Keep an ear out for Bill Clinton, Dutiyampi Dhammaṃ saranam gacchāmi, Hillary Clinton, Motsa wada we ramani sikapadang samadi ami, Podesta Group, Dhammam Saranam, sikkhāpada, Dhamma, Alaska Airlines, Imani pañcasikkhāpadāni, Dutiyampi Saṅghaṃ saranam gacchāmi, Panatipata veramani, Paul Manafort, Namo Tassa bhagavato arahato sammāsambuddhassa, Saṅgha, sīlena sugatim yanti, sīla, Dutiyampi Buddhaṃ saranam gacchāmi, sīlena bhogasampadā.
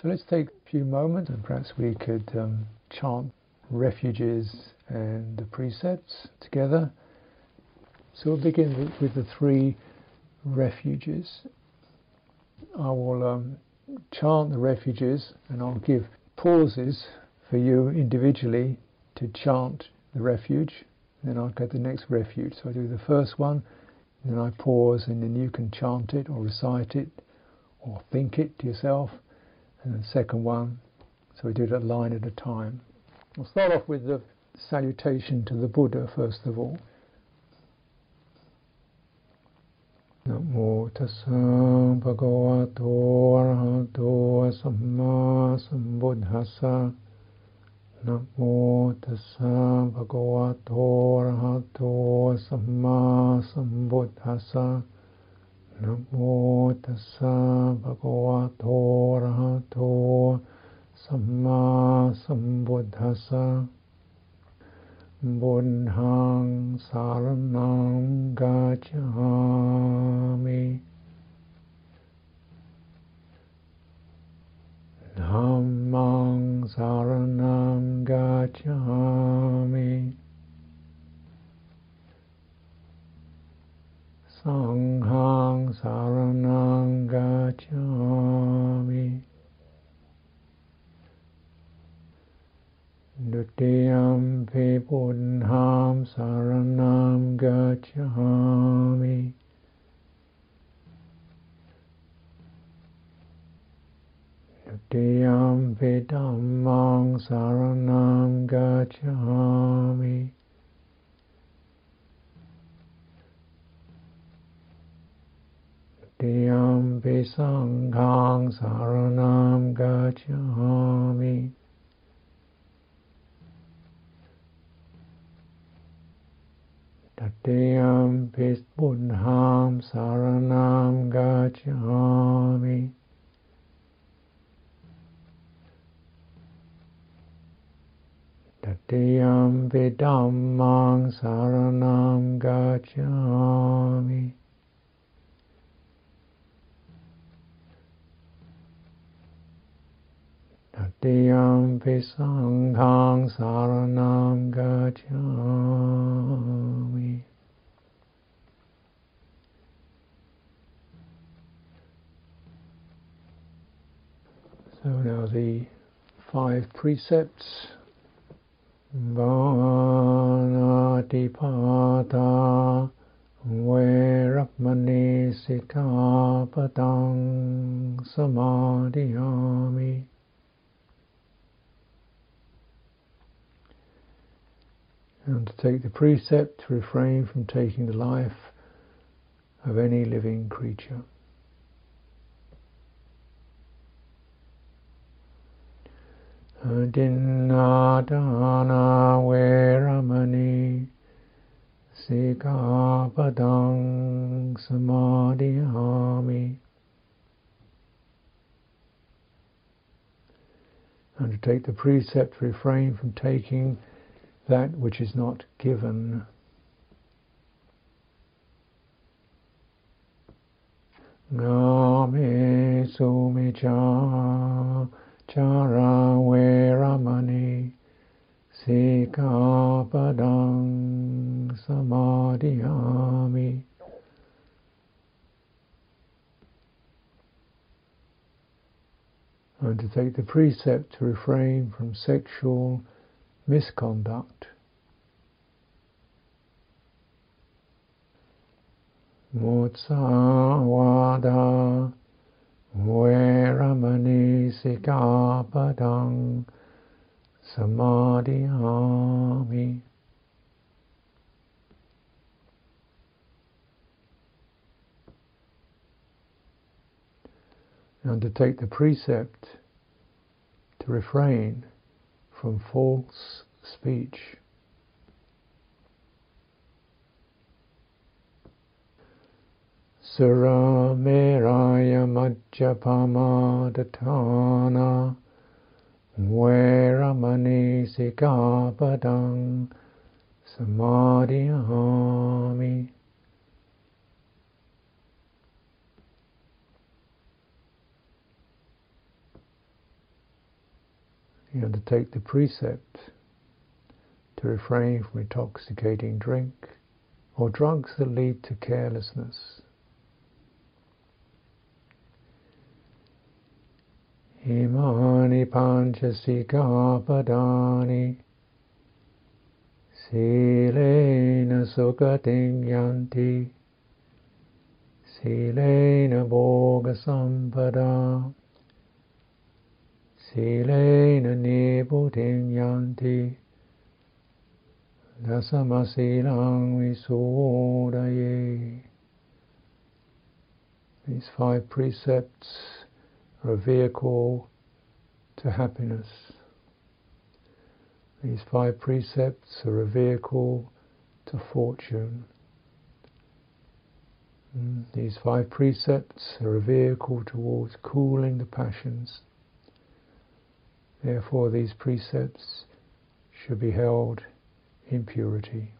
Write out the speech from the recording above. So let's take a few moments, and perhaps we could chant refuges and the precepts together. So we'll begin with the three refuges. I will chant the refuges, and I'll give pauses for you individually to chant the refuge. Then I'll get the next refuge. So I do the first one, and then I pause, and then you can chant it or recite it or think it to yourself. And then the second one. So we do it a line at a time. We'll start off with the salutation to the Buddha first of all. Namo Tassa bhagavato arahato sammāsambuddhassa. Namo Tassa bhagavato arahato sammāsambuddhassa. Namo Tassa bhagavato arahato sammāsambuddhassa. Buddhaṃ Saranam Gacchāmi. Dhammam Saranam Gacchāmi. Saṅghaṃ Saranam Gacchāmi. Dutiyampi Buddhaṃ saranam gacchāmi. Dutiyampi Dhammaṃ saranam gacchāmi. Dutiyampi Saṅghaṃ saranam gacchāmi. Tatiyampi Buddhaṃ saranam gacchāmi. Tatiyampi Dhammaṃ saranam gacchāmi. Dutiyampi Saṅghaṃ saranam gacchāmi. So now the five precepts. Panatipata veramani sikkhāpadaṃ samādhi hami. And to take the precept to refrain from taking the life of any living creature. Adinnādānā veramanī sikkhāpadaṃ samadi ami. And to take the precept to refrain from taking that which is not given. Kamesu micchācārā veramaṇī sikkhāpadaṃ samādhi hami. And to take the precept to refrain from sexual misconduct. Motsa wada we ramani sikapadang samadi ami. And to take the precept to refrain from false speech. Sura miraya majja pa mada tana we ramani si kabadang samadi ami. you undertake the precept to refrain from intoxicating drink or drugs that lead to carelessness. Imani pañcasikkhāpadāni sīlena sugatim yanti sīlena bhogasampadā sīlena nibbūtiṃ yanti dasamasīlaṃ visodaye. These five precepts are a vehicle to happiness. These five precepts are a vehicle to fortune. These five precepts are a vehicle towards cooling the passions. Therefore, these precepts should be held in purity.